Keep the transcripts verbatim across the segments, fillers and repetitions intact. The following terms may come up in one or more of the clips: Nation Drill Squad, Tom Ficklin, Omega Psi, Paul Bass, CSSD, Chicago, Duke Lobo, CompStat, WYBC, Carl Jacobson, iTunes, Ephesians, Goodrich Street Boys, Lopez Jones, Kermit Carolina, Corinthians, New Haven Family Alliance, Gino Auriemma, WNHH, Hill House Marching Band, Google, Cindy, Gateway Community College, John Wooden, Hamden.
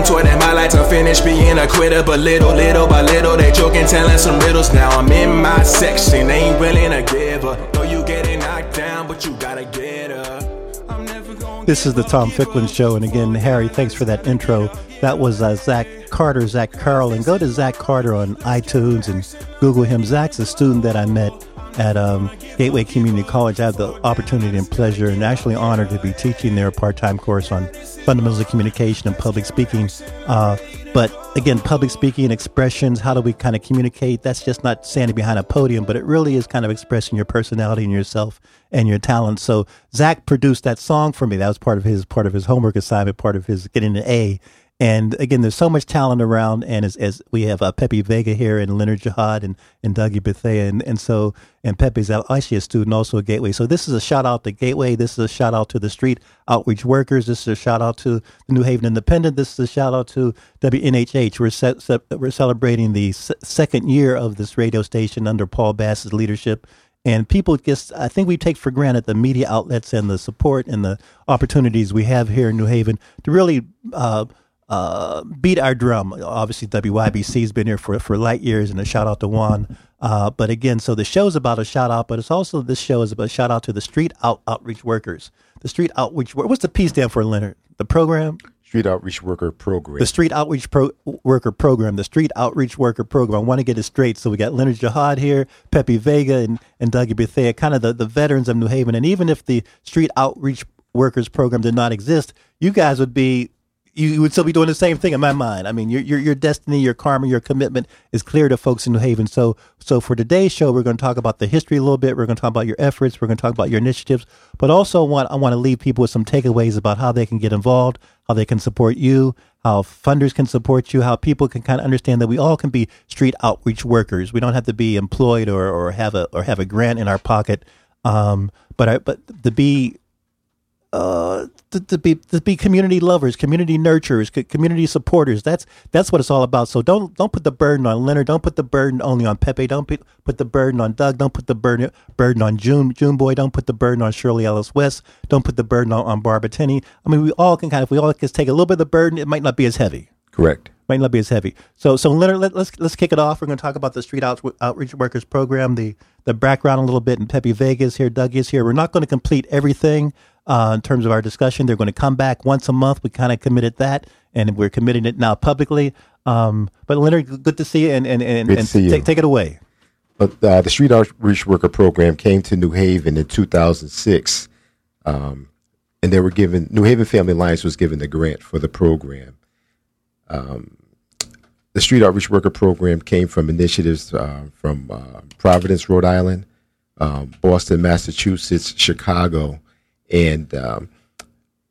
mentor that my lights are finished being a quitter. But little, little by little, they joking, telling some riddles. Now I'm in my section, they ain't willing to give up. Though you getting knocked down, but you gotta get up. I'm never gonna This is the Tom Ficklin Show, and again, Harry, thanks for that intro. That was uh, Zach Carter, Zach Carolina. Go to Zach Carter on iTunes and Google him. Zach's a student that I met at um, Gateway Community College. I have the opportunity and pleasure and actually honor to be teaching their part-time course on fundamentals of communication and public speaking. Uh, but again, public speaking, expressions, how do we kind of communicate? That's just not standing behind a podium, but it really is kind of expressing your personality and yourself and your talents. So Zach produced that song for me. That was part of his part of his homework assignment, part of his getting an A. And again, there's so much talent around, and as, as we have uh, Pepe Vega here, and Leonard Jahad, and, and Dougie Bethea, and, and so and Pepe's actually a student, also at Gateway. So this is a shout out to Gateway. This is a shout out to the street outreach workers. This is a shout out to the New Haven Independent. This is a shout out to W N H H. We're set, set, we're celebrating the s- second year of this radio station under Paul Bass's leadership. And people just, I think we take for granted the media outlets and the support and the opportunities we have here in New Haven to really Uh, Uh, beat our drum. Obviously, W Y B C has been here for, for light years, and a shout out to Juan. Uh, but again, so the show's about a shout out, but it's also, this show is about a shout out to the street out, outreach workers. The street outreach, what's the P stand for, Leonard? The program? Street Outreach Worker Program. The Street Outreach Pro- Worker Program. The Street Outreach Worker Program. I want to get it straight. So we got Leonard Jahad here, Pepe Vega, and, and Dougie Bethea, kind of the, the veterans of New Haven. And even if the Street Outreach Workers Program did not exist, you guys would be You would still be doing the same thing in my mind. I mean, your your your destiny, your karma, your commitment is clear to folks in New Haven. So so for today's show, we're going to talk about the history a little bit. We're going to talk about your efforts. We're going to talk about your initiatives. But also want I want to leave people with some takeaways about how they can get involved, how they can support you, how funders can support you, how people can kind of understand that we all can be street outreach workers. We don't have to be employed or, or have a or have a grant in our pocket. Um, but I, but to be Uh, to, to be to be community lovers, community nurturers, co- community supporters. That's that's what it's all about. So don't don't put the burden on Leonard. Don't put the burden only on Pepe. Don't be, put the burden on Doug. Don't put the burden burden on June June Boy. Don't put the burden on Shirley Ellis West. Don't put the burden on, on Barbara Tenney. I mean, we all can kind of if we all just take a little bit of the burden, it might not be as heavy. Correct. Might not be as heavy. So so Leonard, let, let's let's kick it off. We're going to talk about the Street Out, Outreach Workers Program, the the background a little bit, and Pepe Vega is here, Doug is here. We're not going to complete everything. Uh, in terms of our discussion, they're going to come back once a month. We kind of committed that, and we're committing it now publicly. Um, but Leonard, good to see you, and and, and, and take, take it away. But, uh, the Street Outreach Worker Program came to New Haven in two thousand six, um, and they were given New Haven Family Alliance was given the grant for the program. Um, the Street Outreach Worker Program came from initiatives uh, from uh, Providence, Rhode Island, uh, Boston, Massachusetts, Chicago. And um,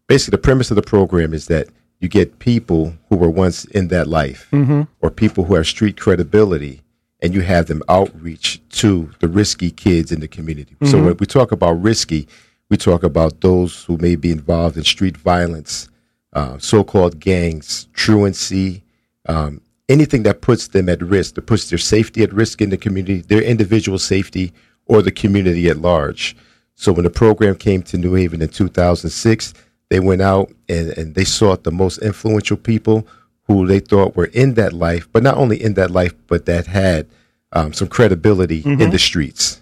basically the premise of the program is that you get people who were once in that life mm-hmm. or people who have street credibility, and you have them outreach to the risky kids in the community. Mm-hmm. So when we talk about risky, we talk about those who may be involved in street violence, uh, so-called gangs, truancy, um, anything that puts them at risk, that puts their safety at risk in the community, their individual safety, or the community at large. So when the program came to New Haven in two thousand six, they went out and, and they sought the most influential people who they thought were in that life, but not only in that life, but that had um, some credibility mm-hmm. in the streets.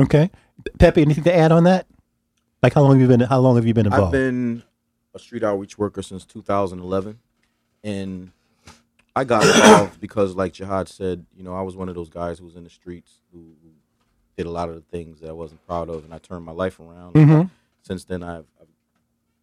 Okay, Pepe, anything to add on that? Like, how long have you been? How long have you been involved? I've been a street outreach worker since two thousand eleven, and I got involved because, like Jahad said, you know, I was one of those guys who was in the streets who. who did a lot of the things that I wasn't proud of, and I turned my life around. Mm-hmm. Since then, I've, I've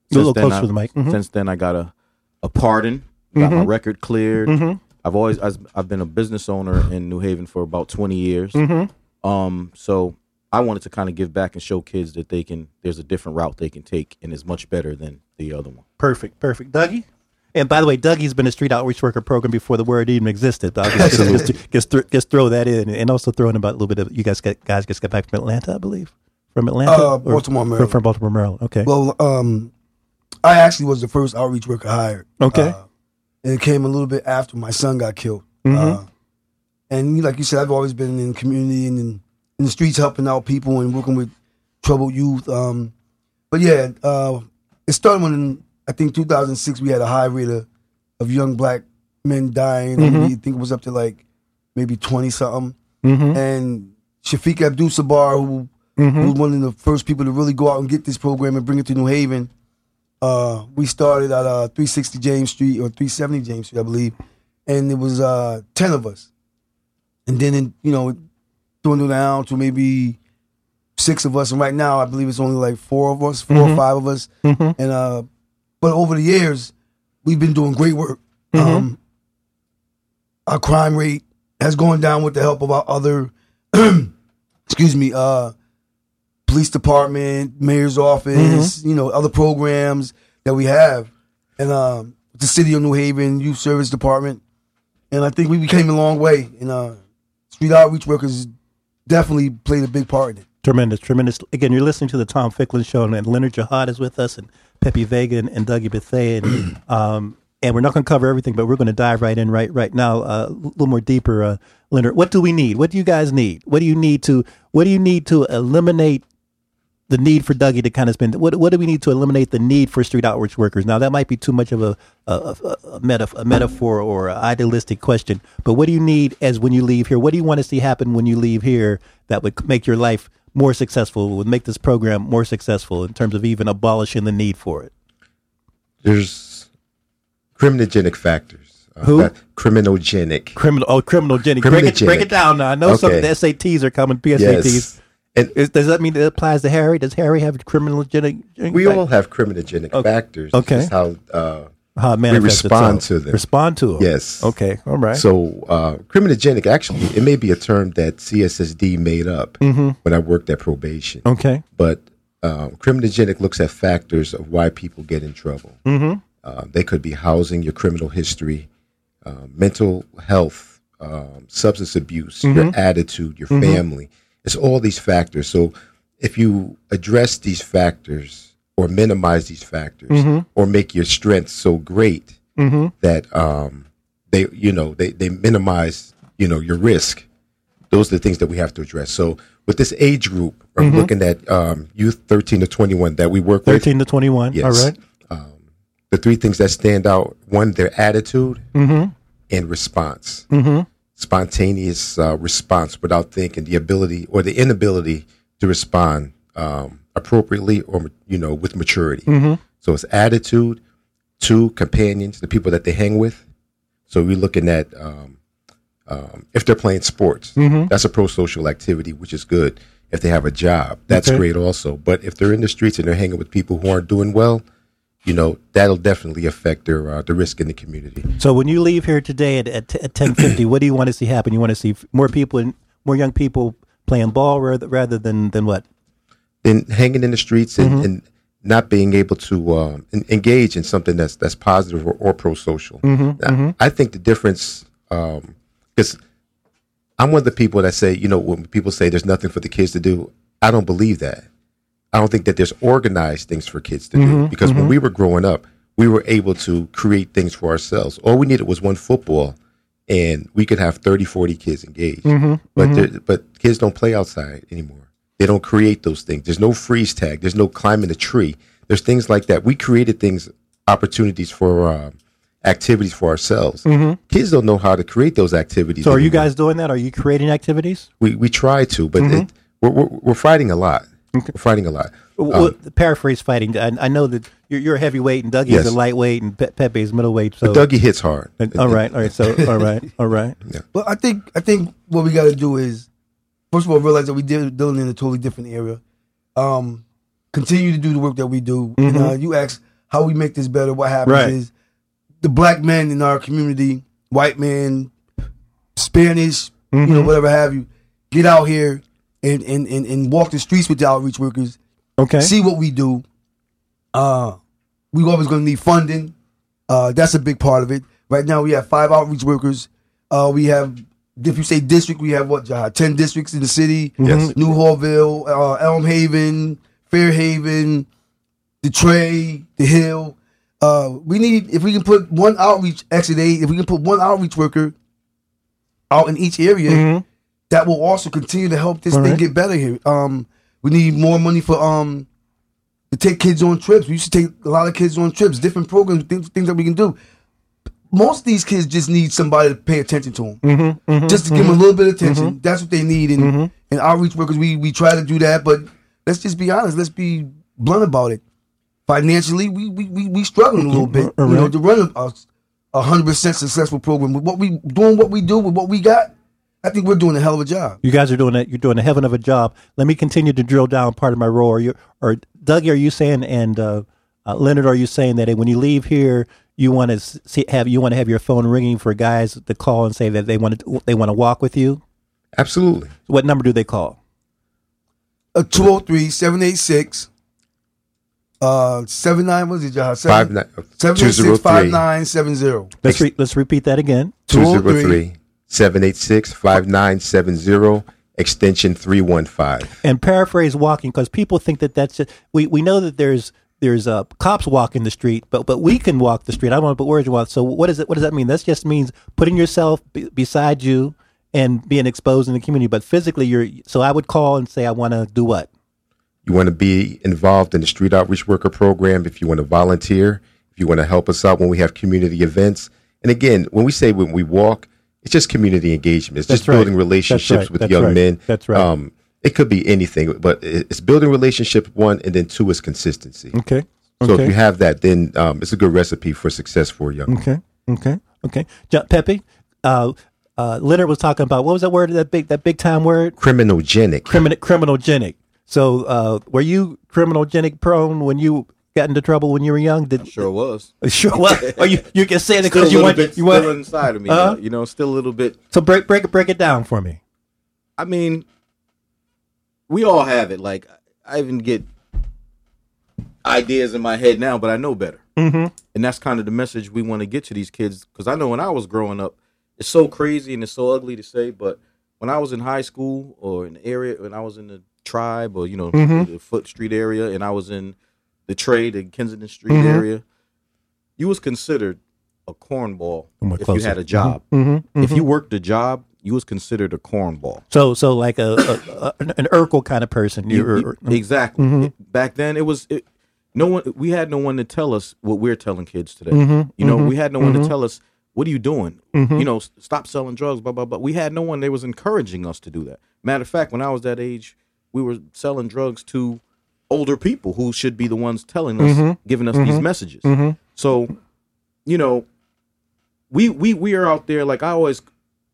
since a little then closer I, to the mic. Mm-hmm. Since then, I got a, a pardon, got mm-hmm. my record cleared. Mm-hmm. I've always I've been a business owner in New Haven for about twenty years. Mm-hmm. Um, so I wanted to kind of give back and show kids that they can. There's a different route they can take, and it's much better than the other one. Perfect, perfect, Dougie. And by the way, Dougie's been a street outreach worker program before the word even existed. Just, just, just, th- just throw that in, and also throw in about a little bit of you guys. Got, guys just got back from Atlanta, I believe, from Atlanta, uh, Baltimore, Maryland. From, from Baltimore, Maryland. Okay. Well, um, I actually was the first outreach worker hired. Okay. Uh, and it came a little bit after my son got killed. Mm-hmm. Uh, and like you said, I've always been in the community and in, in the streets, helping out people and working with troubled youth. Um, but yeah, uh, it started when. I think two thousand six, we had a high rate of of young black men dying. Mm-hmm. I think it was up to like maybe twenty something. Mm-hmm. And Shafiq Abdusabar, who, mm-hmm. who was one of the first people to really go out and get this program and bring it to New Haven. Uh, we started at uh, three sixty James Street or three seventy James Street, I believe. And it was uh, ten of us. And then, in, you know, it dwindled down to maybe six of us. And right now, I believe it's only like four of us, four mm-hmm. or five of us. Mm-hmm. And uh, but over the years, we've been doing great work. Mm-hmm. Um, our crime rate has gone down with the help of our other, excuse me, uh, police department, mayor's office, mm-hmm. you know, other programs that we have. And uh, the city of New Haven, youth service department. And I think we became a long way. And uh, street outreach workers definitely played a big part in it. Tremendous, tremendous. Again, you're listening to the Tom Ficklin Show, and Leonard Jahad is with us, and Pepe Vega and, and Dougie Bethea. And, um, and we're not going to cover everything, but we're going to dive right in right right now, uh, a little more deeper. Uh, Leonard, what do we need? What do you guys need? What do you need to What do you need to eliminate the need for Dougie to kind of spend? What What do we need to eliminate the need for street outreach workers? Now, that might be too much of a, a, a, meta, a metaphor or an idealistic question, but what do you need as when you leave here? What do you want to see happen when you leave here that would make your life more successful, would make this program more successful in terms of even abolishing the need for it? There's criminogenic factors. Uh, Who? Criminogenic. Criminal. Oh, criminogenic. criminogenic. Break, it, break it down now. I know okay. some of the S A Ts are coming, P S A Ts. Yes. And Is, does that mean it applies to Harry? Does Harry have criminogenic? We factors? all have criminogenic okay. factors. Okay. It's just how uh, how it we respond itself. to them. Respond to them. Yes. Okay. All right. So uh, criminogenic, actually, it may be a term that C S S D made up mm-hmm. when I worked at probation. Okay. But uh, criminogenic looks at factors of why people get in trouble. Mm-hmm. Uh, they could be housing, your criminal history, uh, mental health, um, substance abuse, mm-hmm. your attitude, your mm-hmm. family. It's all these factors. So if you address these factors or minimize these factors mm-hmm. or make your strengths so great mm-hmm. that um, they, you know, they, they minimize, you know, your risk. Those are the things that we have to address. So with this age group, I'm mm-hmm. looking at um, youth thirteen to twenty-one that we work with. thirteen to twenty-one. Yes. All right. Um, the three things that stand out, one, their attitude mm-hmm. and response. Mm-hmm. Spontaneous uh, response without thinking, the ability or the inability to respond um, appropriately or, you know, with maturity. Mm-hmm. So it's attitude, two, companions, the people that they hang with. So we're looking at um, um, if they're playing sports, mm-hmm. that's a pro-social activity, which is good. If they have a job, that's okay. great also. But if they're in the streets and they're hanging with people who aren't doing well, you know, that'll definitely affect their, uh, the risk in the community. So when you leave here today at, at, at ten fifty, what do you want to see happen? You want to see more people, and more young people playing ball rather, rather than, than what? And hanging in the streets and, mm-hmm. and not being able to uh, engage in something that's that's positive or, or pro-social. Mm-hmm. I, mm-hmm. I think the difference, because um, I'm one of the people that say, you know, when people say there's nothing for the kids to do, I don't believe that. I don't think that there's organized things for kids to mm-hmm, do because mm-hmm. when we were growing up, we were able to create things for ourselves. All we needed was one football and we could have thirty, forty kids engaged. Mm-hmm, but mm-hmm. but kids don't play outside anymore. They don't create those things. There's no freeze tag. There's no climbing a tree. There's things like that. We created things, opportunities for uh, activities for ourselves. Mm-hmm. Kids don't know how to create those activities. So are anymore. You guys doing that? Are you creating activities? We we try to, but mm-hmm. it, we're, we're, we're fighting a lot. Okay. We're fighting a lot. Um, well, paraphrase fighting. I, I know that you're, you're a heavyweight and Dougie yes. is a lightweight and Pe- Pepe is middleweight. So but Dougie hits hard. And, all right, all right. So all right, all right. Yeah. Well, I think I think what we got to do is first of all realize that we did dealing in a totally different area. Um, continue to do the work that we do. Mm-hmm. And, uh, you ask how we make this better. What happens right. is the black men in our community, white men, Spanish, mm-hmm. you know, whatever have you, get out here. And, and, and, and walk the streets with the outreach workers. Okay. See what we do. Uh, we're always going to need funding. Uh, that's a big part of it. Right now we have five outreach workers. Uh, we have, if you say district, we have what, John? ten districts in the city. Yes. New Hallville, uh, Elm Haven, Fairhaven, Detroit, The Hill. Uh, we need, if we can put one outreach, actually, if we can put one outreach worker out in each area, mm-hmm. that will also continue to help this All thing right. get better here. Um, we need more money for um, to take kids on trips. We used to take a lot of kids on trips, different programs, things, things that we can do. most of these kids just need somebody to pay attention to them, mm-hmm, mm-hmm, just to give mm-hmm, them a little bit of attention. Mm-hmm. That's what they need. And, mm-hmm. and outreach workers, we we try to do that. But let's just be honest. Let's be blunt about it. Financially, we we we, we struggling a little bit. Right. You know, to run a one hundred percent successful program with what we doing, what we do with what we got. I think we're doing a hell of a job. You guys are doing it. You're doing a heaven of a job. Let me continue to drill down part of my role. Are you, or Dougie, are you saying, and uh, uh, Leonard, are you saying that when you leave here, you want to have you want to have your phone ringing for guys to call and say that they want to they want to walk with you? Absolutely. What number do they call? A two oh three, seven eight six Uh, seven nine. What is it, John? Seven, five nine. seven eight six, five nine seven zero Let's re- let's repeat that again. two oh three, seven eight six, five nine seven zero extension three one five And paraphrase walking, because people think that that's just, we we know that there's there's uh cops walking the street, but but we can walk the street. I don't want to put words in walk. So what is it? What does that mean? That just means putting yourself b- beside you and being exposed in the community. But physically, you're. So I would call and say, I want to do what? You want to be involved in the street outreach worker program. If you want to volunteer, if you want to help us out when we have community events. And again, when we say when we walk, it's just community engagement. It's That's just right. building relationships That's right. with That's young right. men. That's right. Um, it could be anything, but it's building relationship, one, and then two is consistency. Okay. So okay. if you have that, then um, it's a good recipe for success for young okay. men. Okay. Okay. Okay. Pepe, uh, uh, Leonard was talking about, what was that word, that big that big time word? Criminogenic. Crimin- criminogenic. So uh, were you criminogenic prone when you got into trouble when you were young? Did, I sure was. Sure was. Or you you can say it because you went. Bit, you went inside of me. Uh-huh. You know, still a little bit. So break break break it down for me. I mean, we all have it. Like I even get ideas in my head now, but I know better. Mm-hmm. And that's kind of the message we want to get to these kids. Because I know when I was growing up, it's so crazy and it's so ugly to say, but when I was in high school or in the area, when I was in the tribe or, you know, mm-hmm. the Foot Street area, and I was in the trade and Kensington Street mm-hmm. area, you was considered a cornball if closer. you had a job. Mm-hmm. Mm-hmm. If you worked a job, you was considered a cornball. So so like a, a, a an Urkel kind of person. You, you, you, exactly. Mm-hmm. It, back then it was it, no one we had no one to tell us what we're telling kids today. Mm-hmm. You know, mm-hmm. we had no one mm-hmm. to tell us, what are you doing? Mm-hmm. You know, stop selling drugs, blah blah blah. We had no one that was encouraging us to do that. Matter of fact, when I was that age, we were selling drugs to older people who should be the ones telling us, mm-hmm. giving us mm-hmm. these messages. Mm-hmm. So, you know, we we we are out there. Like I always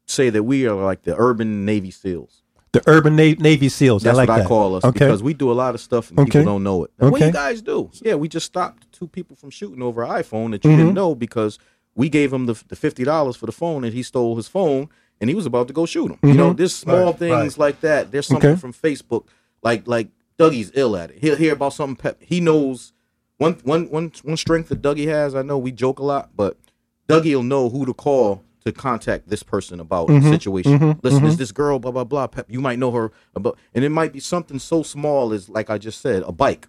say that we are like the urban Navy SEALs. The urban Na- Navy SEALs. That's I like what that. I call us okay. because we do a lot of stuff and okay. people don't know it. And okay. what do you guys do? Yeah, we just stopped two people from shooting over an iPhone that you mm-hmm. didn't know because we gave him the, the fifty dollars for the phone and he stole his phone. And he was about to go shoot him. Mm-hmm. You know, there's small right, things right. like that. There's something okay. from Facebook, like like Dougie's ill at it. He'll hear about something. Pep- he knows one, one, one, one strength that Dougie has. I know we joke a lot, but Dougie'll know who to call to contact this person about mm-hmm. the situation. Mm-hmm. Listen, mm-hmm. is this girl blah blah blah? Pep, you might know her about, and it might be something so small as, like I just said, a bike.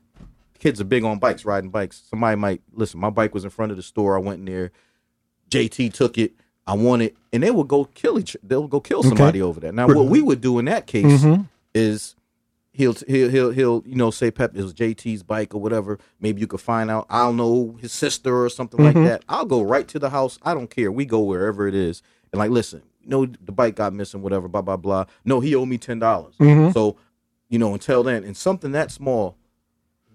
Kids are big on bikes, riding bikes. Somebody might listen. My bike was in front of the store. I went in there. J T took it. I want it, and they would go kill each. They'll go kill somebody okay. over that. Now, what we would do in that case mm-hmm. is he'll he'll he'll he'll you know say, "Pep, it was J T's bike or whatever. Maybe you could find out. I'll know his sister or something mm-hmm. like that. I'll go right to the house. I don't care. We go wherever it is. And like, listen, you know, the bike got missing, whatever. Blah blah blah. No, he owed me ten dollars. Mm-hmm. So, you know, until then, and something that small.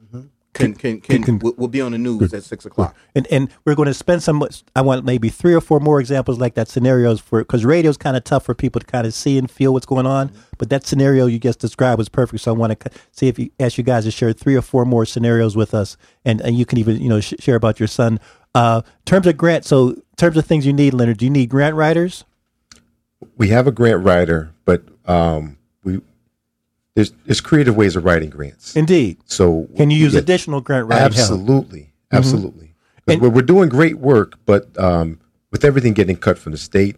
Mm-hmm. Can can can, can will, will be on the news at six o'clock, and and we're going to spend some. I want maybe three or four more examples like that scenarios for because radio's kind of tough for people to kind of see and feel what's going on. Mm-hmm. But that scenario you just described was perfect. So I want to see if you ask you guys to share three or four more scenarios with us, and, and you can even you know sh- share about your son. Uh, in terms of grant, so in terms of things you need, Leonard, do you need grant writers? We have a grant writer, but um. There's, there's creative ways of writing grants. Indeed. So can you use get, additional grant writing? Absolutely, help? absolutely. Mm-hmm. We're, we're doing great work, but um, with everything getting cut from the state,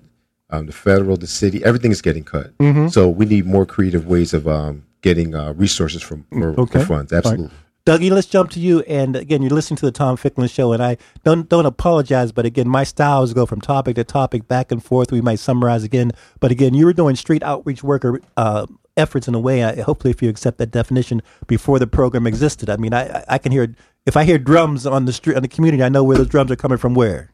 um, the federal, the city, everything is getting cut. Mm-hmm. So we need more creative ways of um, getting uh, resources from or, okay. for funds. Absolutely. Right. Dougie, let's jump to you. And again, you're listening to the Tom Ficklin Show, and I don't don't apologize, but again, my styles go from topic to topic, back and forth. We might summarize again, but again, you were doing street outreach worker. Uh, efforts in a way, I, hopefully if you accept that definition, before the program existed. I mean, I I can hear, if I hear drums on the street, on the community, I know where those drums are coming from where.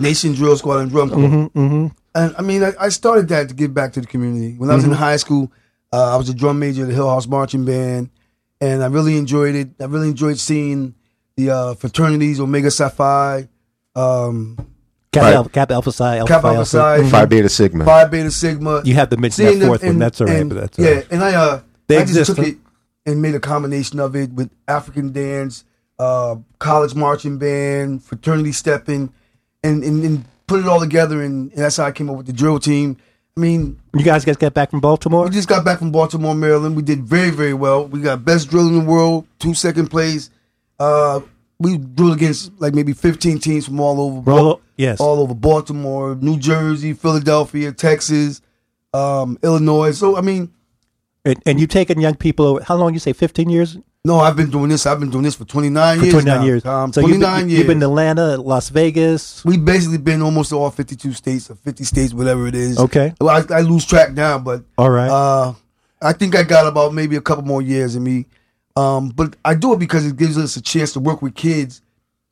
Nation Drill Squad and drum corps. Mm-hmm, mm-hmm. And I mean, I, I started that to give back to the community. When I was mm-hmm. in high school, uh, I was a drum major at the Hill House Marching Band, and I really enjoyed it. I really enjoyed seeing the uh, fraternities, Omega Psi, um, Kappa, right. Alpha, Kappa Alpha Psi, Alpha, Kappa Alpha Psi, Alpha. Phi Beta Sigma, Phi Beta Sigma. You have to mention seeing that fourth them, and, one. That's all right. And, but that's all right. Yeah, and I, uh, they I just took it and made a combination of it with African dance, uh, college marching band, fraternity stepping, and and. and put it all together, and, and that's how I came up with the drill team. I mean, you guys just got back from Baltimore? We just got back from Baltimore, Maryland. We did very, very well. We got best drill in the world, two second place. Uh, we drilled against like maybe fifteen teams from all over, Bro, yes. all over Baltimore, New Jersey, Philadelphia, Texas, um, Illinois. So, I mean. And, and you've taken young people over, how long you say, fifteen years? No, I've been doing this. I've been doing this for twenty-nine years. twenty-nine years. Um, so twenty-nine you've been, years. You've been to Atlanta, Las Vegas. We've basically been almost to all fifty-two states or fifty states, whatever it is. Okay. I, I lose track now, but all right. Uh, I think I got about maybe a couple more years in me. Um, but I do it because it gives us a chance to work with kids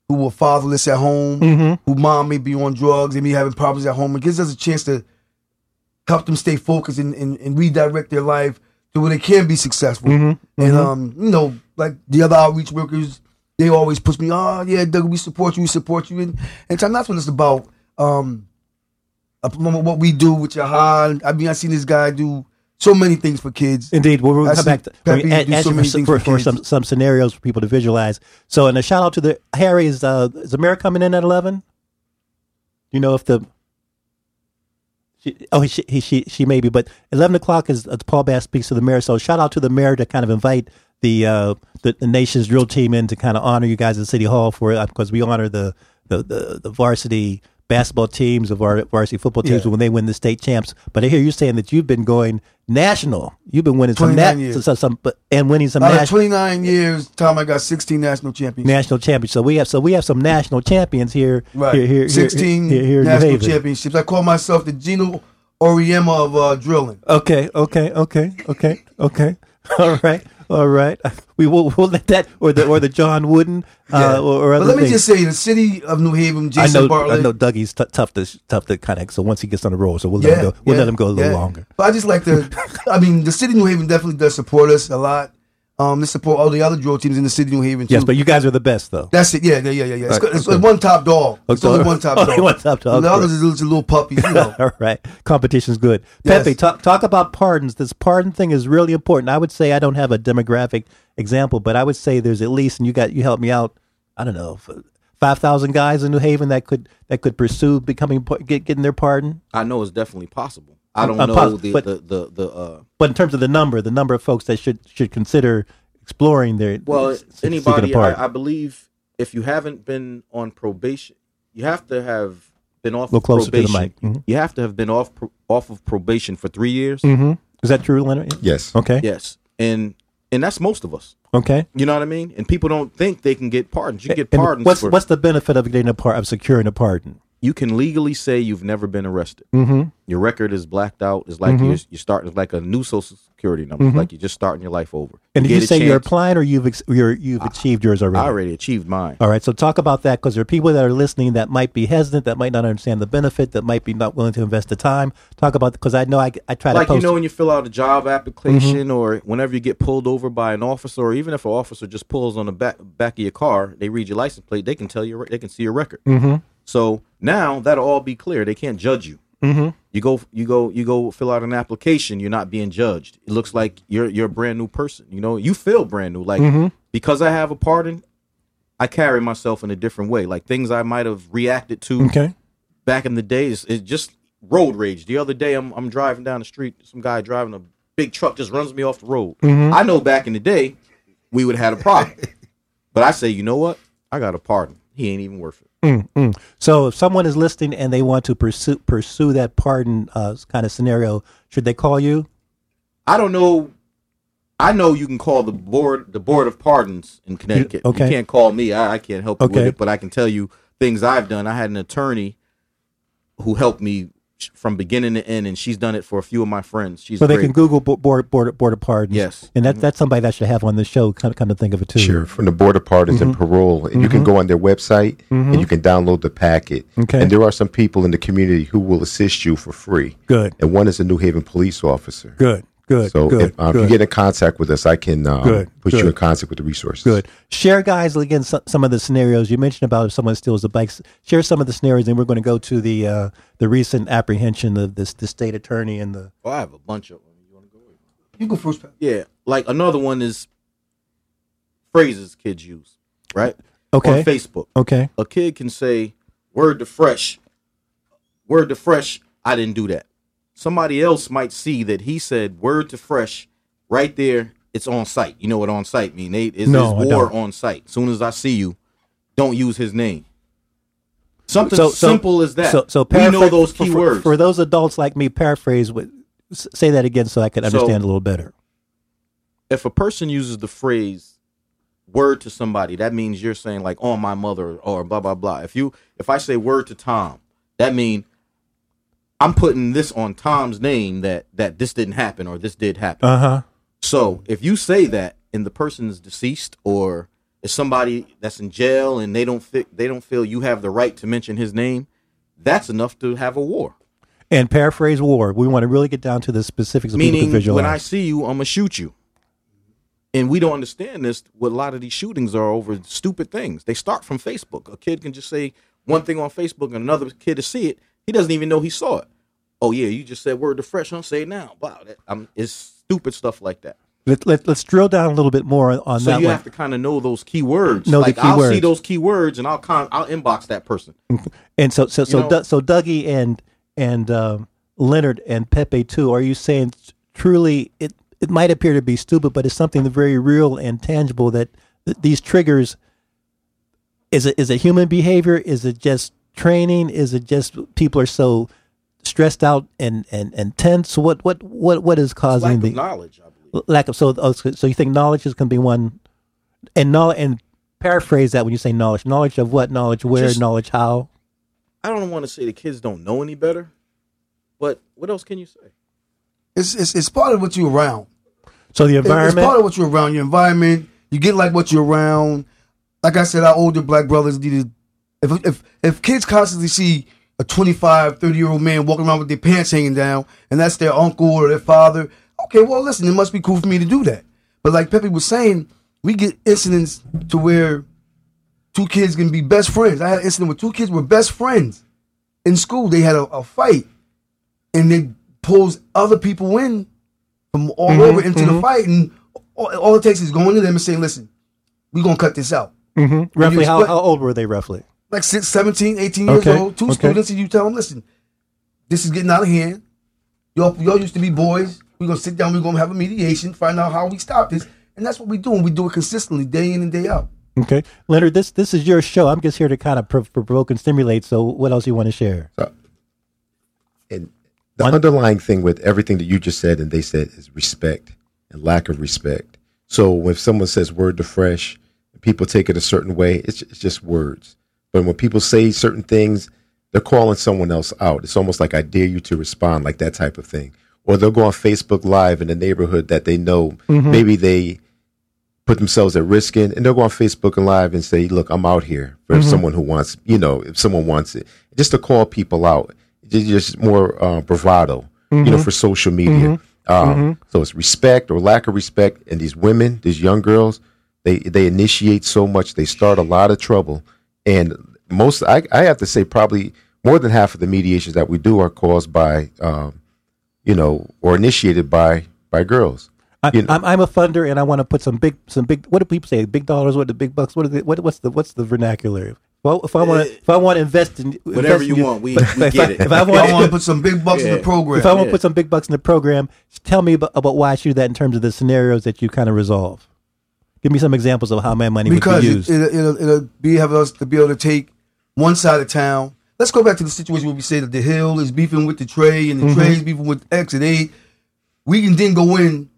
who were fatherless at home, mm-hmm. who mom may be on drugs, they may be having problems at home. It gives us a chance to help them stay focused and, and, and redirect their life. So where they can be successful. Mm-hmm, and, mm-hmm. um, you know, like the other outreach workers, they always push me, oh, yeah, Doug, we support you, we support you. And, and so that's what it's about. Um, what we do with Jahad. I mean, I've seen this guy do so many things for kids. Indeed. Well, we'll come back to I mean, add, add so for, for, for, for some, some scenarios for people to visualize. So, and a shout out to the, Harry, is, uh, is Amira coming in at eleven? You know, if the... She, oh, she, he, she, she may be, but eleven o'clock is uh, Paul Bass speaks to the mayor. So shout out to the mayor to kind of invite the uh, the, the nation's drill team in to kind of honor you guys at City Hall for it, because we honor the, the, the, the varsity basketball teams, of our varsity football teams yeah. when they win the state champs. But I hear you saying that you've been going national. You've been winning some national, some, some, and winning some. Out of national, twenty-nine years, Tom, I got sixteen national champions. National champions. So we have, so we have some national champions here. Right. Here, here, sixteen here, here, here national championships. I call myself the Gino Auriemma of uh, drilling. Okay. Okay. Okay. Okay. Okay. All right. All right. We will we'll let that, or the or the John Wooden, uh, yeah. or, or other. But let me things. just say, the city of New Haven, Jason I know, Bartlett. I know Dougie's t- tough to tough to connect. So once he gets on the roll, so we'll yeah, let him go. We'll yeah, let him go a little yeah. longer. But I just like to. I mean, the city of New Haven definitely does support us a lot. Um, they support all the other drill teams in the city of New Haven too. Yes, but you guys are the best though. That's it. Yeah, yeah, yeah, yeah. It's, right, it's, okay. it's one top dog. It's okay. only one top dog. Only one top dog. The others are little puppies. You know. All right, competition's good. Yes. Pepe, talk talk about pardons. This pardon thing is really important. I would say, I don't have a demographic example, but I would say there's at least, and you got you helped me out. I don't know, five thousand guys in New Haven that could that could pursue becoming get, getting their pardon. I know it's definitely possible. I don't I'm know positive, the, but, the the the. Uh, but in terms of the number, the number of folks that should should consider exploring their well, s- anybody. I, I believe if you haven't been on probation, you have to have been off of probation. Mm-hmm. You have to have been off pro- off of probation for three years. Mm-hmm. Is that true, Leonard? Yes. Okay. Yes, and and that's most of us. Okay. You know what I mean? And people don't think they can get pardons. You can get and pardons. What's for, what's the benefit of getting a par- of securing a pardon? You can legally say you've never been arrested. Mm-hmm. Your record is blacked out. It's like mm-hmm. you're, you're starting like a new social security number. Mm-hmm. Like you're just starting your life over. And you did you say chance. You're applying, or you've ex- you're, you've I, achieved yours already? I already achieved mine. All right. So talk about that, because there are people that are listening that might be hesitant, that might not understand the benefit, that might be not willing to invest the time. Talk about, because I know I, I try like to post. Like, you know, when you fill out a job application mm-hmm. or whenever you get pulled over by an officer, or even if an officer just pulls on the back, back of your car, they read your license plate, they can tell you, they can see your record. Mm-hmm. So now that'll all be clear. They can't judge you. Mm-hmm. You go, you go, you go fill out an application. You're not being judged. It looks like you're you're a brand new person. You know, you feel brand new. Like mm-hmm. because I have a pardon, I carry myself in a different way. Like things I might have reacted to okay. back in the days. It's just road rage. The other day, I'm I'm driving down the street. Some guy driving a big truck just runs me off the road. Mm-hmm. I know back in the day we would have had a problem, but I say, you know what? I got a pardon. He ain't even worth it. Mm, mm. So if someone is listening and they want to pursue pursue that pardon uh, kind of scenario, should they call you? I don't know. I know you can call the board the Board of Pardons in Connecticut. You, okay. you can't call me. I, I can't help okay. you with it, but I can tell you things I've done. I had an attorney who helped me from beginning to end, and she's done it for a few of my friends. She's so great. They can Google Board, board, board of Pardons. Yes. And that, that's somebody that should have on the show, come, come to think of it, too. Sure. From the Board of Pardons mm-hmm. and Parole. And mm-hmm. you can go on their website, mm-hmm. and you can download the packet. Okay. And there are some people in the community who will assist you for free. Good. And one is a New Haven police officer. Good. Good. So good, if, um, good. if you get in contact with us, I can um, good, put good. you in contact with the resources. Good. Share, guys, again, so, some of the scenarios you mentioned about if someone steals a bike. Share some of the scenarios, and we're going to go to the uh, the recent apprehension of this the state attorney and the. Oh, I have a bunch of them. You want to go? You go first. Yeah, like another one is phrases kids use, right? Okay. On Facebook. Okay. A kid can say, "Word to fresh, word to fresh." I didn't do that. Somebody else might see that he said word to fresh right there. It's on site. You know what on site mean? Nate is no, war on site. Soon as I see you, don't use his name. Something so, so, simple as that. So, so paraphr- we know those key for, words. For those adults like me, paraphrase. With, say that again so I could understand so, a little better. If a person uses the phrase word to somebody, that means you're saying like on oh, my mother or blah, blah, blah. If you if I say word to Tom, that means I'm putting this on Tom's name that, that this didn't happen or this did happen. Uh-huh. So if you say that and the person is deceased or is somebody that's in jail and they don't fi- they don't feel you have the right to mention his name, that's enough to have a war. And paraphrase war. We want to really get down to the specifics of meaning. When I see you, I'm gonna shoot you. And we don't understand this. What a lot of these shootings are over stupid things. They start from Facebook. A kid can just say one thing on Facebook and another kid to see it. He doesn't even know he saw it. Oh, yeah, you just said word to fresh. Don't say it now. Wow, that, I'm, it's stupid stuff like that. Let, let, let's drill down a little bit more on so that So you one. have to kind of know those key words. Know like, the key I'll words. see those key words, and I'll con- I'll inbox that person. And so so, so, du- so Dougie and and um, Leonard and Pepe, too, are you saying truly it, it might appear to be stupid, but it's something very real and tangible that th- these triggers, is it, is it human behavior? Is it just training? Is it just people are so stressed out and and, and tense? What what what what is causing lack the of knowledge? I believe lack of so so you think knowledge is going to be one, and knowledge, and paraphrase that when you say knowledge, knowledge of what, knowledge where, just, knowledge how. I don't want to say the kids don't know any better, but what else can you say? It's it's, it's part of what you're around. So the environment, it's part of what you're around. Your environment, you get like what you're around. Like I said, our older black brothers needed. If if if kids constantly see a twenty-five, thirty-year-old man walking around with their pants hanging down, and that's their uncle or their father, okay, well, listen, it must be cool for me to do that. But like Pepe was saying, we get incidents to where two kids can be best friends. I had an incident where two kids were best friends in school. They had a, a fight, and they pulls other people in from all mm-hmm, over into mm-hmm. the fight, and all, all it takes is going to them and saying, listen, we're going to cut this out. Mm-hmm. Roughly, how, how old were they roughly? Like seventeen, eighteen years okay. old, two okay. students, and you tell them, listen, this is getting out of hand. Y'all, y'all used to be boys. We're going to sit down. We're going to have a mediation, find out how we stop this. And that's what we do, and we do it consistently, day in and day out. Okay. Leonard, this this is your show. I'm just here to kind of prov- provoke and stimulate. So what else you want to share? So, and the One, underlying thing with everything that you just said and they said is respect and lack of respect. So when someone says word to fresh, people take it a certain way. It's, it's just words. But when people say certain things, they're calling someone else out. It's almost like I dare you to respond, like that type of thing. Or they'll go on Facebook Live in a neighborhood that they know mm-hmm. maybe they put themselves at risk in, and they'll go on Facebook Live and say, look, I'm out here for mm-hmm. someone who wants, you know, if someone wants it. Just to call people out. Just more uh, bravado, mm-hmm. you know, for social media. Mm-hmm. Um, mm-hmm. So it's respect or lack of respect. And these women, these young girls, they, they initiate so much. They start a lot of trouble. And most, I, I have to say, probably more than half of the mediations that we do are caused by, um, you know, or initiated by by girls. I, you know? I'm, I'm a funder, and I want to put some big, some big. What do people say? Big dollars? What the big bucks? What, they, what what's the what's the vernacular? Well, if I want to, if I want to invest in whatever invest you in, want, we, but, we get I, it. If I want to put some big bucks yeah. in the program, if I want to yeah. put some big bucks in the program, tell me about, about why I shoot that in terms of the scenarios that you kind of resolve. Give me some examples of how my money would be used. Because it, it'll, it'll be have us to be able to take one side of town. Let's go back to the situation where we say that the Hill is beefing with the Trey and the mm-hmm. Trey is beefing with X and A. We can then go in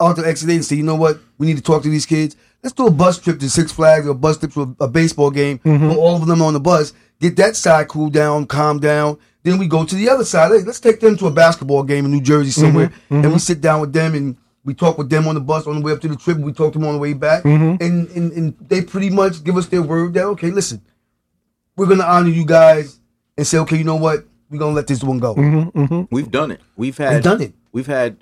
out to X and A and say, you know what? We need to talk to these kids. Let's do a bus trip to Six Flags or a bus trip to a, a baseball game. Mm-hmm. All of them on the bus. Get that side cool down, calm down. Then we go to the other side. Hey, let's take them to a basketball game in New Jersey somewhere. Mm-hmm, mm-hmm. And we sit down with them and we talk with them on the bus on the way up to the trip. And we talk to them on the way back. Mm-hmm. And, and, and they pretty much give us their word that, okay, listen, we're going to honor you guys and say, okay, you know what? We're going to let this one go. Mm-hmm, mm-hmm. We've done it. We've had, We've done it. We've had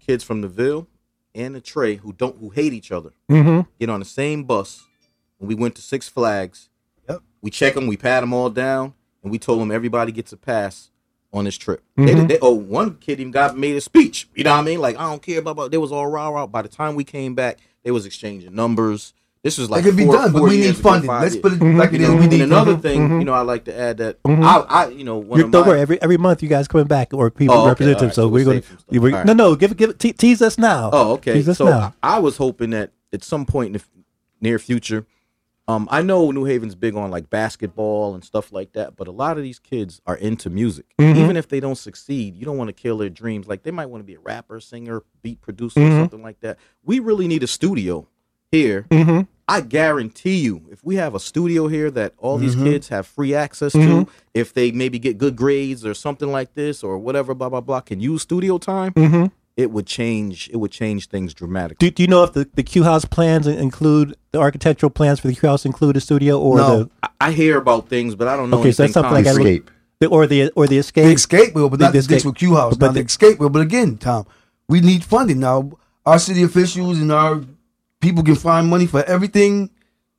kids from the Ville and the Trey who don't, who hate each other, mm-hmm. get on the same bus. When we went to Six Flags, yep. we check them, we pat them all down, and we told them everybody gets a pass on this trip. Mm-hmm. They, did, they, oh, one kid even got made a speech. You know what I mean? Like, I don't care about. They was all rah rah. By the time we came back, they was exchanging numbers. This was like it could four, be done, but we need funding. Let's put it mm-hmm. like it is. We need another mm-hmm. thing. Mm-hmm. You know, I like to add that. Mm-hmm. I, I, you know, one of don't my, worry. Every every month, you guys coming back or people oh, okay, represent them. Right, so, so we're going to right. no no give give te- tease us now. Oh okay. Tease us so now. I was hoping that at some point in the f- near future, um, I know New Haven's big on like basketball and stuff like that, but a lot of these kids are into music. Mm-hmm. Even if they don't succeed, you don't want to kill their dreams. Like they might want to be a rapper, singer, beat producer, mm-hmm. or something like that. We really need a studio here. Mm-hmm. I guarantee you, if we have a studio here that all these mm-hmm. kids have free access mm-hmm. to, if they maybe get good grades or something like this or whatever, blah, blah, blah, can use studio time, mm-hmm. it would change It would change things dramatically. Do, do you know if the, the Q House plans include, the architectural plans for the Q House include a studio? or No, the, I, I hear about things, but I don't know okay, anything. So that's something like escape. The, or, the, or the escape. The escape will, but the, not the escape with Q House. But, but the, the escape will, but again, Tom, we need funding. Now, our city officials and our people can find money for everything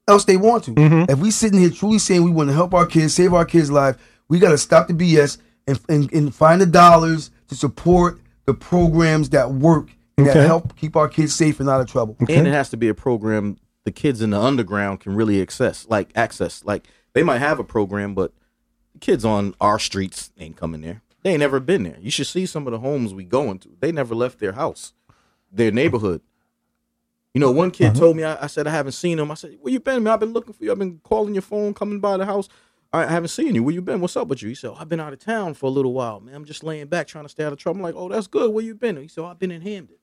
else they want to. Mm-hmm. If we sitting here truly saying we want to help our kids, save our kids' lives, we got to stop the B S and, and and find the dollars to support the programs that work and okay. that help keep our kids safe and out of trouble. Okay. And it has to be a program the kids in the underground can really access, like access. Like they might have a program, but the kids on our streets ain't coming there. They ain't never been there. You should see some of the homes we go into. They never left their house, their neighborhood. You know, one kid uh-huh. told me, I, I said, I haven't seen him. I said, where you been, man? I've been looking for you. I've been calling your phone, coming by the house. I haven't seen you. Where you been? What's up with you? He said, oh, I've been out of town for a little while, man. I'm just laying back trying to stay out of trouble. I'm like, oh, that's good. Where you been? He said, oh, I've been in Hamden.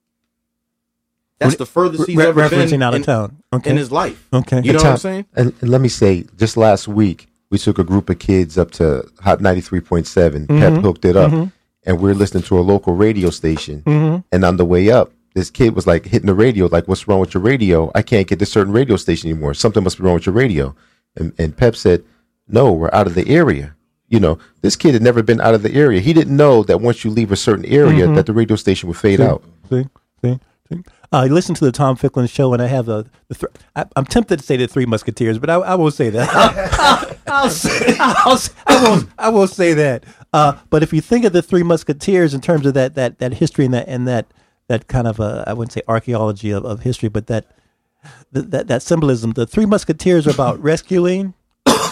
That's the furthest he's re- ever referencing been out of in, town. Okay. in his life. Okay, You know Tom, what I'm saying? And let me say, just last week, we took a group of kids up to Hot ninety-three point seven. Mm-hmm. Pep hooked it up. Mm-hmm. And we're listening to a local radio station. Mm-hmm. And on the way up, this kid was like hitting the radio, like, what's wrong with your radio? I can't get this certain radio station anymore. Something must be wrong with your radio. And, and Pep said, no, we're out of the area. You know, this kid had never been out of the area. He didn't know that once you leave a certain area mm-hmm. that the radio station would fade see, out. See, see, see. I listened to the Tom Ficklin show, and I have a. The th- I, I'm tempted to say the Three Musketeers, but I, I won't say that. I'll, I'll say, I'll, I won't. I won't say that. Uh, but if you think of the Three Musketeers in terms of that that, that history and that and that. That kind of a, I wouldn't say archaeology of, of history, but that, that that symbolism. The Three Musketeers are about rescuing,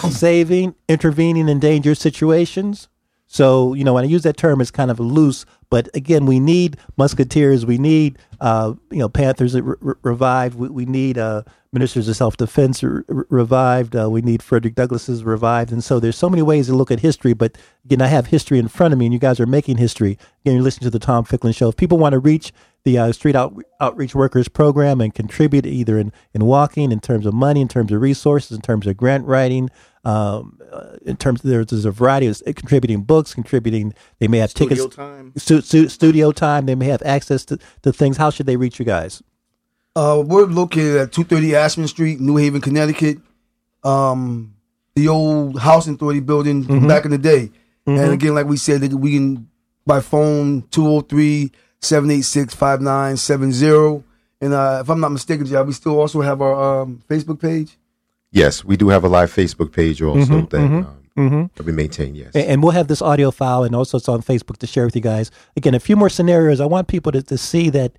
saving, intervening in dangerous situations. So, you know, when I use that term, it's kind of loose. But again, we need musketeers. We need, uh, you know, Panthers re- re- revived. We, we need uh, ministers of self-defense re- revived. Uh, we need Frederick Douglass's revived. And so there's so many ways to look at history. But again, I have history in front of me, and you guys are making history. Again, you're listening to the Tom Ficklin Show. If people want to reach the uh, Street Out- Outreach Workers Program and contribute either in, in walking, in terms of money, in terms of resources, in terms of grant writing, Um, uh, in terms of there's, there's a variety of contributing books, contributing. They may have studio tickets, time. Stu, stu, studio time. They may have access to, to things. How should they reach you guys? Uh, we're located at two thirty Ashman Street, New Haven, Connecticut. Um, the old housing authority building mm-hmm. back in the day. Mm-hmm. And again, like we said, that we can by phone two oh three, seven eight six, five nine seven zero. And uh, if I'm not mistaken, Jay, we still also have our um, Facebook page. Yes, we do have a live Facebook page also mm-hmm, that, mm-hmm, um, mm-hmm. that we maintain, yes. And, and we'll have this audio file, and also it's on Facebook to share with you guys. Again, a few more scenarios. I want people to, to see that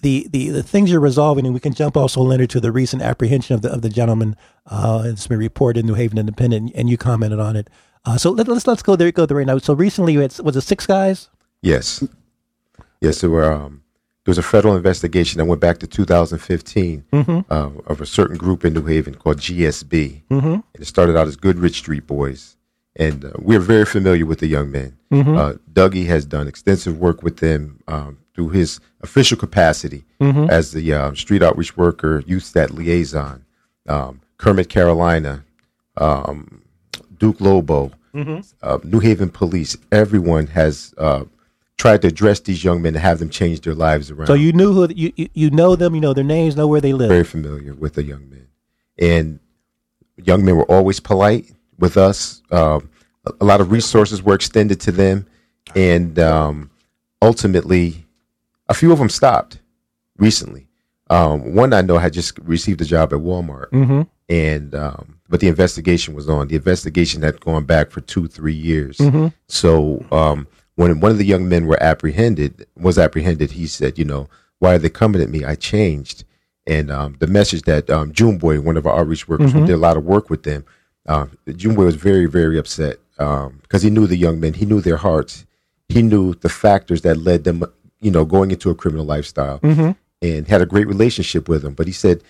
the, the, the things you're resolving, and we can jump also, Leonard, to the recent apprehension of the of the gentleman. Uh, it's been reported in New Haven Independent, and you commented on it. Uh, so let, let's let's go there go there right now. So recently, you had, was it six guys? Yes. Yes, there were... Um, There was a federal investigation that went back to two thousand fifteen mm-hmm. uh, of a certain group in New Haven called G S B. Mm-hmm. And it started out as Goodrich Street Boys. And uh, we're very familiar with the young men. Mm-hmm. Uh, Dougie has done extensive work with them um, through his official capacity mm-hmm. as the uh, street outreach worker, youth stat liaison, um, Kermit Carolina, um, Duke Lobo, mm-hmm. uh, New Haven police, everyone has uh, tried to address these young men and have them change their lives around. So you knew who you you know them, you know their names, know where they live. Very familiar with the young men, and young men were always polite with us. Um, a, a lot of resources were extended to them, and um, ultimately, a few of them stopped recently. Um, one I know had just received a job at Walmart, mm-hmm. and um, but the investigation was on. The investigation had gone back for two, three years. Mm-hmm. So um, when one of the young men were apprehended, was apprehended, he said, "You know, why are they coming at me? I changed." And um, the message that um, June Boy, one of our outreach workers, mm-hmm. who did a lot of work with them, uh, June Boy was very, very upset because um, he knew the young men, he knew their hearts, he knew the factors that led them, you know, going into a criminal lifestyle. Mm-hmm. And had a great relationship with him. But he said,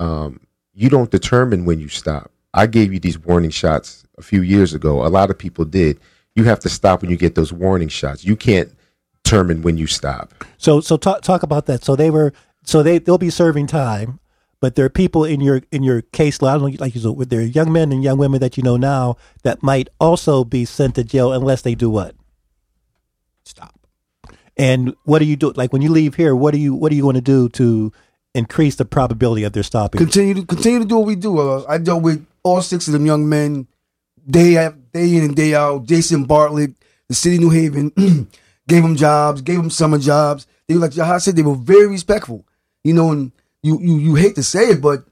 um, you don't determine when you stop. I gave you these warning shots a few years ago. A lot of people did. You have to stop when you get those warning shots. You can't determine when you stop. So so talk talk about that. So they were so they, they'll be serving time, but there are people in your in your case lot, like you said, there are young men and young women that you know now that might also be sent to jail unless they do what? Stop. And what do you do? Like when you leave here, what do you what do you want to do to increase the probability of their stopping? Continue to continue to do what we do. Uh, I dealt with all six of them young men, day out, day in and day out. Jason Bartlett, the city of New Haven, gave them jobs, gave them summer jobs. They were like Jahad said, they were very respectful. You know, and you you you hate to say it, but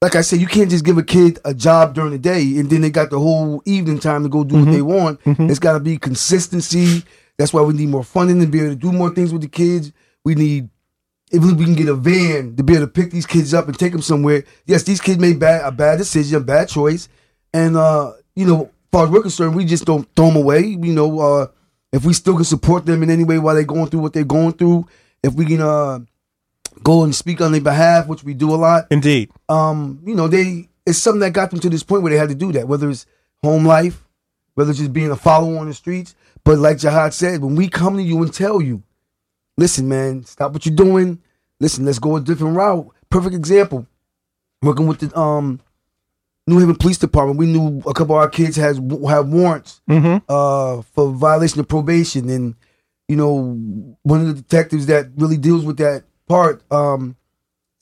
like I said, you can't just give a kid a job during the day and then they got the whole evening time to go do mm-hmm. what they want. Mm-hmm. It's got to be consistency. That's why we need more funding to be able to do more things with the kids. We need, if we can get a van to be able to pick these kids up and take them somewhere. Yes, these kids made bad, a bad decision, a bad choice. And, uh, you know, as far as we're concerned, we just don't throw them away. We know uh, if we still can support them in any way while they're going through what they're going through, if we can uh, go and speak on their behalf, which we do a lot. Indeed. Um, you know, they it's something that got them to this point where they had to do that, whether it's home life, whether it's just being a follower on the streets. But like Jahad said, when we come to you and tell you, listen, man, stop what you're doing. Listen, let's go a different route. Perfect example. Working with the um, New Haven Police Department, we knew a couple of our kids has have warrants mm-hmm. uh, for violation of probation. And, you know, one of the detectives that really deals with that part um,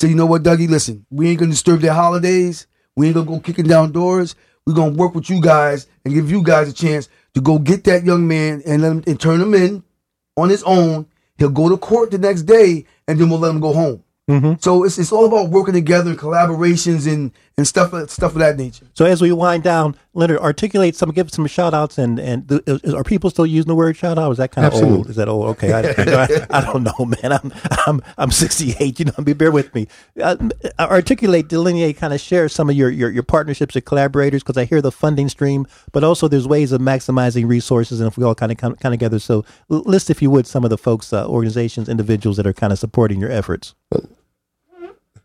said, you know what, Dougie, listen, we ain't going to disturb their holidays. We ain't going to go kicking down doors. We're going to work with you guys and give you guys a chance to go get that young man and let him and turn him in on his own. He'll go to court the next day, and then we'll let him go home. Mm-hmm. So it's it's all about working together and collaborations and, and stuff stuff of that nature. So as we wind down, Leonard, articulate some, give some shout outs, and and th- is, are people still using the word shout out? Is that kind of Absolutely. Old? Is that old? Okay, I, you know, I, I don't know, man. I'm I'm I'm sixty-eight. You know, be bear with me. Uh, articulate, delineate, kind of share some of your your, your partnerships and collaborators, because I hear the funding stream, but also there's ways of maximizing resources, and if we all kind of come kind of together. So list, if you would, some of the folks, uh, organizations, individuals that are kind of supporting your effords. Well,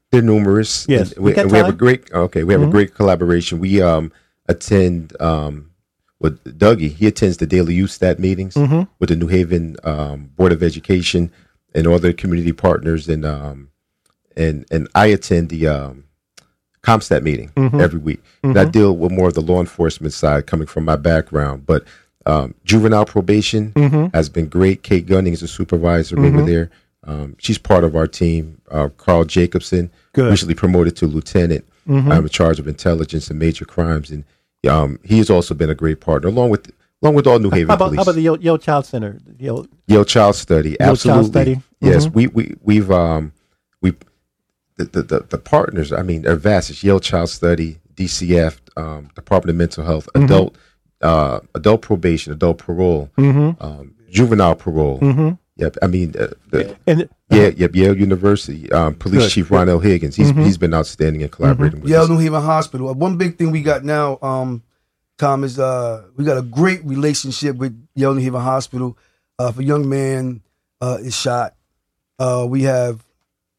they're numerous. Yes, and we, and we have a great okay. We have mm-hmm. a great collaboration. We um attend um with Dougie. He attends the daily U S T A T meetings mm-hmm. with the New Haven um, Board of Education and all their community partners, and um and and I attend the um, CompStat meeting mm-hmm. every week. Mm-hmm. And I deal with more of the law enforcement side coming from my background, but um, juvenile probation mm-hmm. has been great. Kate Gunning is a supervisor mm-hmm. over there. Um, she's part of our team. Uh, Carl Jacobson, Good. Recently promoted to lieutenant. Mm-hmm. I'm in charge of intelligence and major crimes, and um, he has also been a great partner, along with along with all New Haven how about, police. How about the Yale, Yale Child Center, Yale, Yale Child Study? Yale Absolutely, Child Study. Mm-hmm. Yes. We we we've um we the the, the, the partners. I mean, are vast. It's Yale Child Study, D C F, um, Department of Mental Health, mm-hmm. adult uh, adult probation, adult parole, mm-hmm. um, juvenile parole. Mm-hmm. Yep, I mean, uh, the, and, uh, yeah, yep, Yale University, um, Police good, Chief Ronell Higgins. He's mm-hmm. he's been outstanding and collaborating mm-hmm. with Yale us. New Haven Hospital. One big thing we got now, um, Tom, is uh, we got a great relationship with Yale New Haven Hospital. Uh, if a young man uh, is shot, uh, we have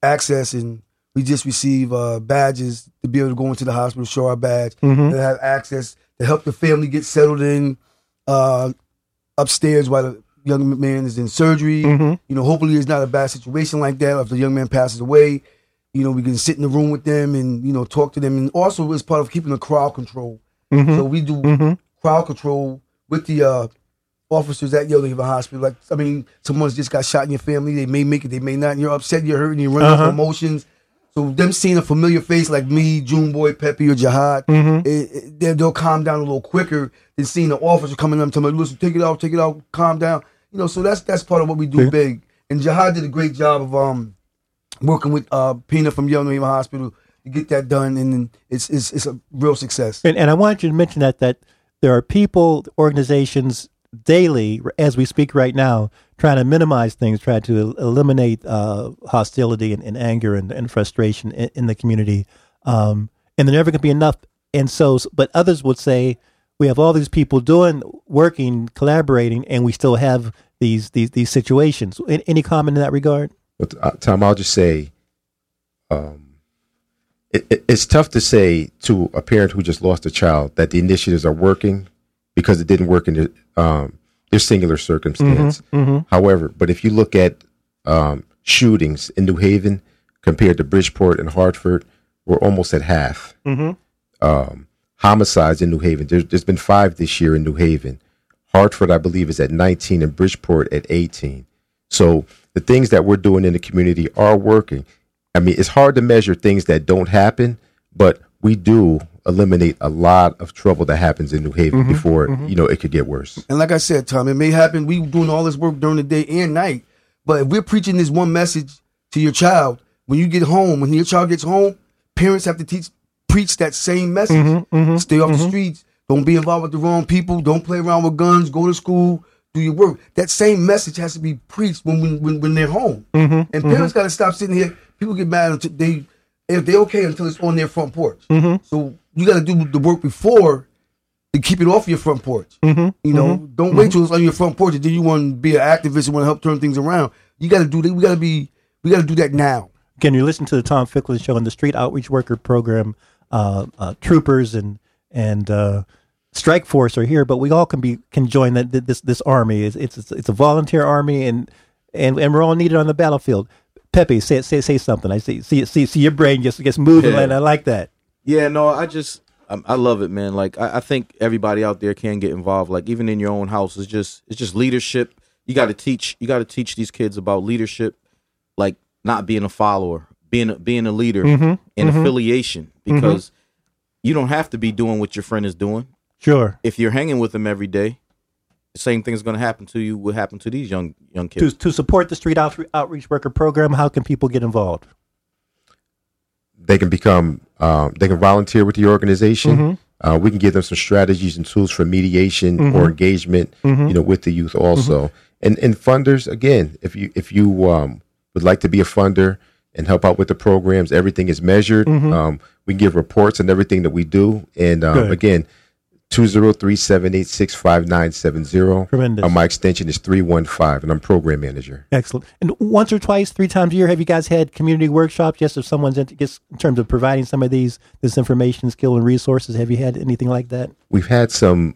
access, and we just receive uh, badges to be able to go into the hospital, show our badge, mm-hmm. and have access to help the family get settled in uh, upstairs while the young man is in surgery. Mm-hmm. You know, hopefully it's not a bad situation like that. If the young man passes away, you know, we can sit in the room with them and, you know, talk to them. And also it's part of keeping the crowd control. Mm-hmm. So we do mm-hmm. crowd control with the uh, officers at Yale New Haven Hospital. Like, I mean, someone's just got shot in your family. They may make it, they may not. And you're upset, you're hurting, you're running uh-huh. off emotions. So them seeing a familiar face like me, June Boy, Pepe, or Jahad, mm-hmm. it, it, they'll, they'll calm down a little quicker than seeing the officer coming up and telling me, listen, take it out, take it out, calm down. You know, so that's that's part of what we do yeah. big. And Jahad did a great job of um working with uh, Pina from Yale New Haven Hospital to get that done, and it's it's, it's a real success. And, and I wanted you to mention that that there are people, organizations, daily, as we speak right now, trying to minimize things, trying to eliminate uh, hostility and, and anger and, and frustration in, in the community. Um, and there never can be enough. And so, but others would say, we have all these people doing, working, collaborating, and we still have these these, these situations. Any comment in that regard? Well, Tom, I'll just say, um, it, it, it's tough to say to a parent who just lost a child that the initiatives are working, because it didn't work in the, um, their singular circumstance. Mm-hmm, mm-hmm. However, but if you look at um, shootings in New Haven compared to Bridgeport and Hartford, we're almost at half. Mm-hmm. Um, homicides in New Haven, there's, there's been five this year in New Haven. Hartford, I believe, is at nineteen and Bridgeport at eighteen. So the things that we're doing in the community are working. I mean, it's hard to measure things that don't happen, but we do eliminate a lot of trouble that happens in New Haven mm-hmm, before, mm-hmm. you know, it could get worse. And like I said, Tom, it may happen. We doing all this work during the day and night, but if we're preaching this one message to your child, when you get home, when your child gets home, parents have to teach, preach that same message. Mm-hmm, mm-hmm, Stay off mm-hmm. the streets. Don't be involved with the wrong people. Don't play around with guns. Go to school. Do your work. That same message has to be preached when when, when they're home. Mm-hmm, and parents mm-hmm. got to stop sitting here. People get mad until they, if they're okay until it's on their front porch. Mm-hmm. So you got to do the work before to keep it off your front porch. Mm-hmm. You know, mm-hmm. don't wait till it's on your front porch and then you want to be an activist and want to help turn things around. You got to do that. We got to be. We got to do that now. Can you listen to the Tom Ficklin Show on the Street Outreach Worker Program? Uh, uh, troopers and and uh, strike force are here, but we all can be can join that this this army. It's it's it's a volunteer army, and and, and we're all needed on the battlefield. Pepe, say say say something. I see see see, see your brain just gets moving, yeah. and I like that. Yeah, no, I just um, I love it, man. Like I, I think everybody out there can get involved. Like even in your own house, it's just it's just leadership. You got to teach you got to teach these kids about leadership, like not being a follower, being a, being a leader, mm-hmm. and mm-hmm. affiliation, because mm-hmm. you don't have to be doing what your friend is doing. Sure, if you're hanging with them every day, the same thing is going to happen to you. What happened to these young young kids? To, to support the Street Outreach Worker Program, how can people get involved? They can become, um, they can volunteer with the organization. Mm-hmm. Uh, we can give them some strategies and tools for mediation mm-hmm. or engagement, mm-hmm. you know, with the youth also. Mm-hmm. And and funders, again, if you if you um, would like to be a funder and help out with the programs, everything is measured. Mm-hmm. Um, we give reports and everything that we do. And um, again. two zero three, seven eight six, five nine seven zero. Tremendous. Uh, my extension is three one five, and I'm program manager. Excellent. And once or twice, three times a year, have you guys had community workshops? Yes, if someone's into, just in terms of providing some of these this information, skill, and resources, have you had anything like that? We've had some.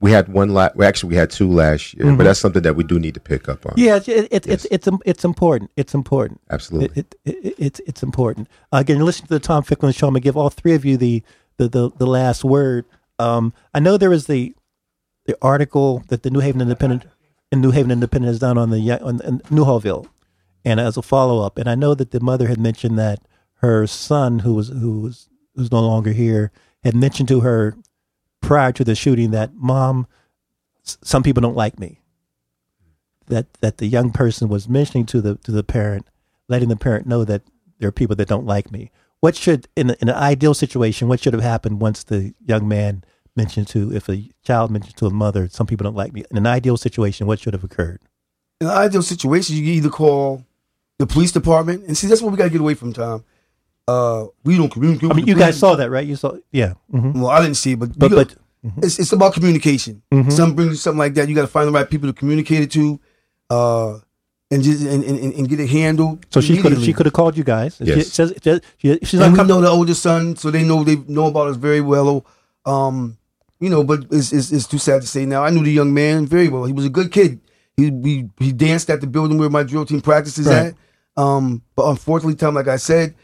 We had one last. Well, actually, we had two last year, mm-hmm. but that's something that we do need to pick up on. Yeah, it, it, it, yes. it's it's it's important. It's important. Absolutely. It, it, it, it's it's important. Uh, again, listen to the Tom Ficklin Show. I'm gonna give all three of you the the the, the last word. Um, I know there was the the article that the New Haven Independent and New Haven Independent has done on the on, on New Hallville, and as a follow up, and I know that the mother had mentioned that her son, who was who was who's no longer here, had mentioned to her prior to the shooting that, Mom, s- some people don't like me. That that the young person was mentioning to the to the parent, letting the parent know that there are people that don't like me. What should, in, in an ideal situation, what should have happened once the young man mentioned to, if a child mentioned to a mother, some people don't like me, in an ideal situation, what should have occurred? In an ideal situation, you either call the police department, and see, that's what we got to get away from, Tom. Uh, we don't communicate. I mean, you guys saw that, right? You saw, yeah. Mm-hmm. Well, I didn't see it, but, but, gotta, but mm-hmm. it's, it's about communication. Mm-hmm. Some brings something like that. You got to find the right people to communicate it to. Uh, And just and, and, and get it handled. So she could she could have called you guys. Yes. She says, she, she, she's and like, we know the older son, so they know they know about us very well. Um, you know, but it's, it's it's too sad to say now. I knew the young man very well. He was a good kid. He we he danced at the building where my drill team practices right. at. Um, but unfortunately, Tom, like I said,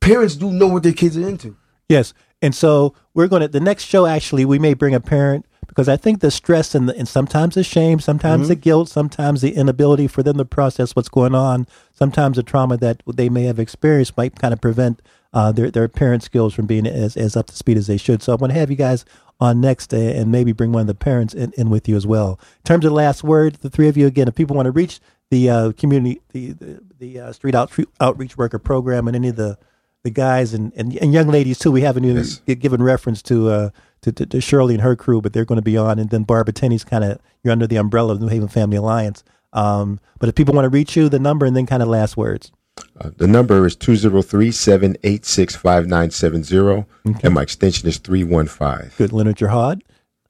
parents do know what their kids are into. Yes, And so we're going to, the next show, actually, we may bring a parent, because I think the stress and, the, and sometimes the shame, sometimes mm-hmm. the guilt, sometimes the inability for them to process what's going on, sometimes the trauma that they may have experienced might kind of prevent uh, their, their parent skills from being as, as up to speed as they should. So I'm going to have you guys on next uh, and maybe bring one of the parents in, in with you as well. In terms of the last word, the three of you, again, if people want to reach the uh, community, the the, the uh, street out, outreach worker program and any of the, the guys and, and, and young ladies too, we haven't even yes. given reference to, uh, to, to to Shirley and her crew, but they're going to be on. And then Barbara Tenney's kind of, you're under the umbrella of New Haven Family Alliance. Um, but if people want to reach you, the number and then kind of last words. Uh, the number is two zero three, seven eight six, five nine seven zero, okay. and my extension is three one five. Good. Leonard Jahad.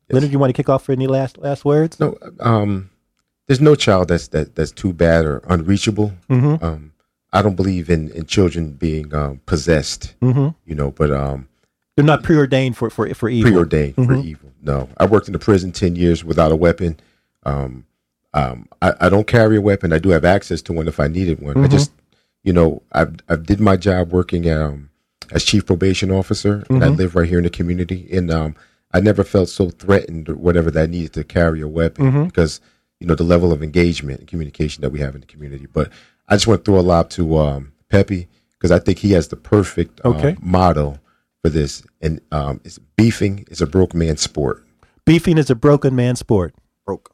Yes. Leonard, you want to kick off for any last last words? No. Um, there's no child that's that, that's too bad or unreachable. Mm-hmm. Um, I don't believe in, in children being um, possessed, mm-hmm. you know, but... Um, they're not preordained for, for, for evil. Preordained mm-hmm. for evil, no. I worked in the prison ten years without a weapon. Um, um, I, I don't carry a weapon. I do have access to one if I needed one. Mm-hmm. I just... You know, I I did my job working um, as chief probation officer, and mm-hmm. I live right here in the community. And um, I never felt so threatened or whatever that I needed to carry a weapon mm-hmm. because, you know, the level of engagement and communication that we have in the community. But I just want to throw a lot to um, Pepe, because I think he has the perfect okay. um, model for this. And um, it's beefing is a broke man sport. Beefing is a broken man sport. Broke.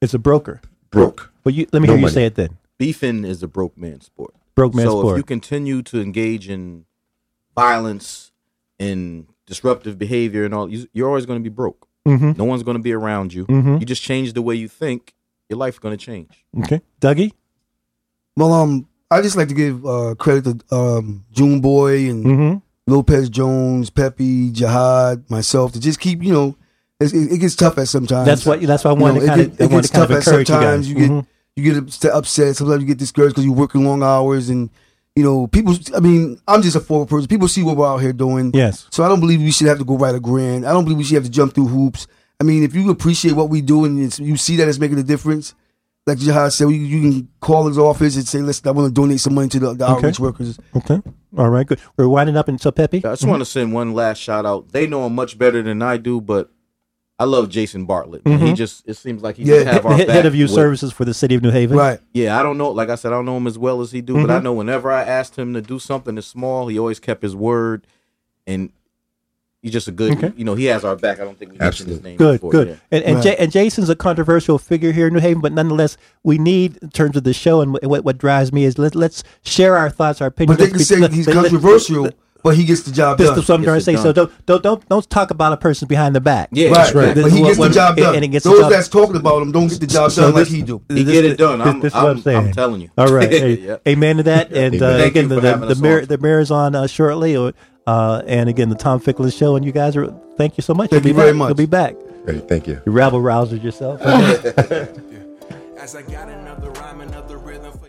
It's a broker. Broke. Well, you, let me no hear you money. Say it then. Beefing is a broke man sport. Broke man so sport. If you continue to engage in violence and disruptive behavior and all, you're always going to be broke. Mm-hmm. No one's going to be around you. Mm-hmm. You just change the way you think, your life's going to change. Okay. Dougie? Well, um, I just like to give uh, credit to um, June Boy and mm-hmm. Lopez Jones, Pepe, Jahad, myself, to just keep, you know, it, it gets tough at sometimes. That's what. That's why I wanted you know, to kind it, of, it gets tough at sometimes. You, you get. Mm-hmm. You get upset. Sometimes you get discouraged because you're working long hours. And, you know, people, I mean, I'm just a forward person. People see what we're out here doing. Yes. So I don't believe we should have to go write a grant. I don't believe we should have to jump through hoops. I mean, if you appreciate what we do and it's, you see that it's making a difference, like Jahad said, you, you can call his office and say, listen, I want to donate some money to the, the okay. outreach workers. Okay. All right, good. We're winding up. And so, Pepe? I just mm-hmm. want to send one last shout out. They know him much better than I do, but I love Jason Bartlett. Mm-hmm. He just—it seems like he yeah. just have our back. Head of youth services for the city of New Haven, right? Yeah, I don't know. Like I said, I don't know him as well as he do, mm-hmm. but I know whenever I asked him to do something that's small, he always kept his word, and he's just a good. Okay. You know, he has our back. I don't think we mentioned his name. Good, before, good. Yeah. And and, right. J- and Jason's a controversial figure here in New Haven, but nonetheless, we need in terms of the show and what what drives me is let let's share our thoughts, our opinions. But they can say let, he's let, controversial. Let, let, But he gets the job done. That's what I'm trying to say. Done. So don't, don't don't don't talk about a person behind the back. Yeah, right. That's right. But he gets the job done. And, and gets Those that's talking about him don't get the job so done this, like he do. He get it done. I'm, this, this I'm, what I'm, saying. I'm telling you. All right. Hey, yep. Amen to that. And uh, again, the the, the mayor the mayor's on uh, shortly. Uh, and again, the Tom Ficklin show. And you guys are thank you so much. Thank You'll you very back. much. You'll be back. Hey, thank you. You rabble rousers yourself. As I got another rhyme, another rhythm for.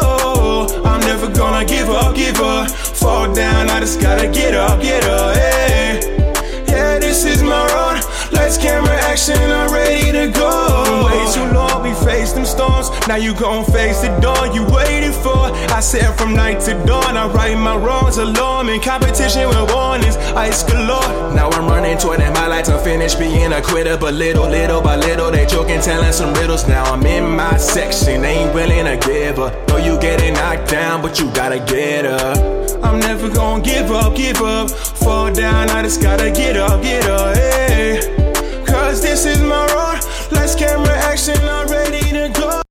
I'm never gonna give up, give up. Fall down, I just gotta get up, get up, hey. Yeah, this is my road. Last camera action, I'm ready to go. Way too long, we faced them storms. Now you gon' face the dawn you waited for. I said from night to dawn, I right my wrongs. Alarming competition with warnings, ice galore. Now I'm running toward that my life's unfinished, being a quitter. But little, little by little, they joking, telling some riddles. Now I'm in my section, ain't willing to give up. Know you getting knocked down, but you gotta get up. I'm never gon' give up, give up. Fall down, I just gotta get up, get up.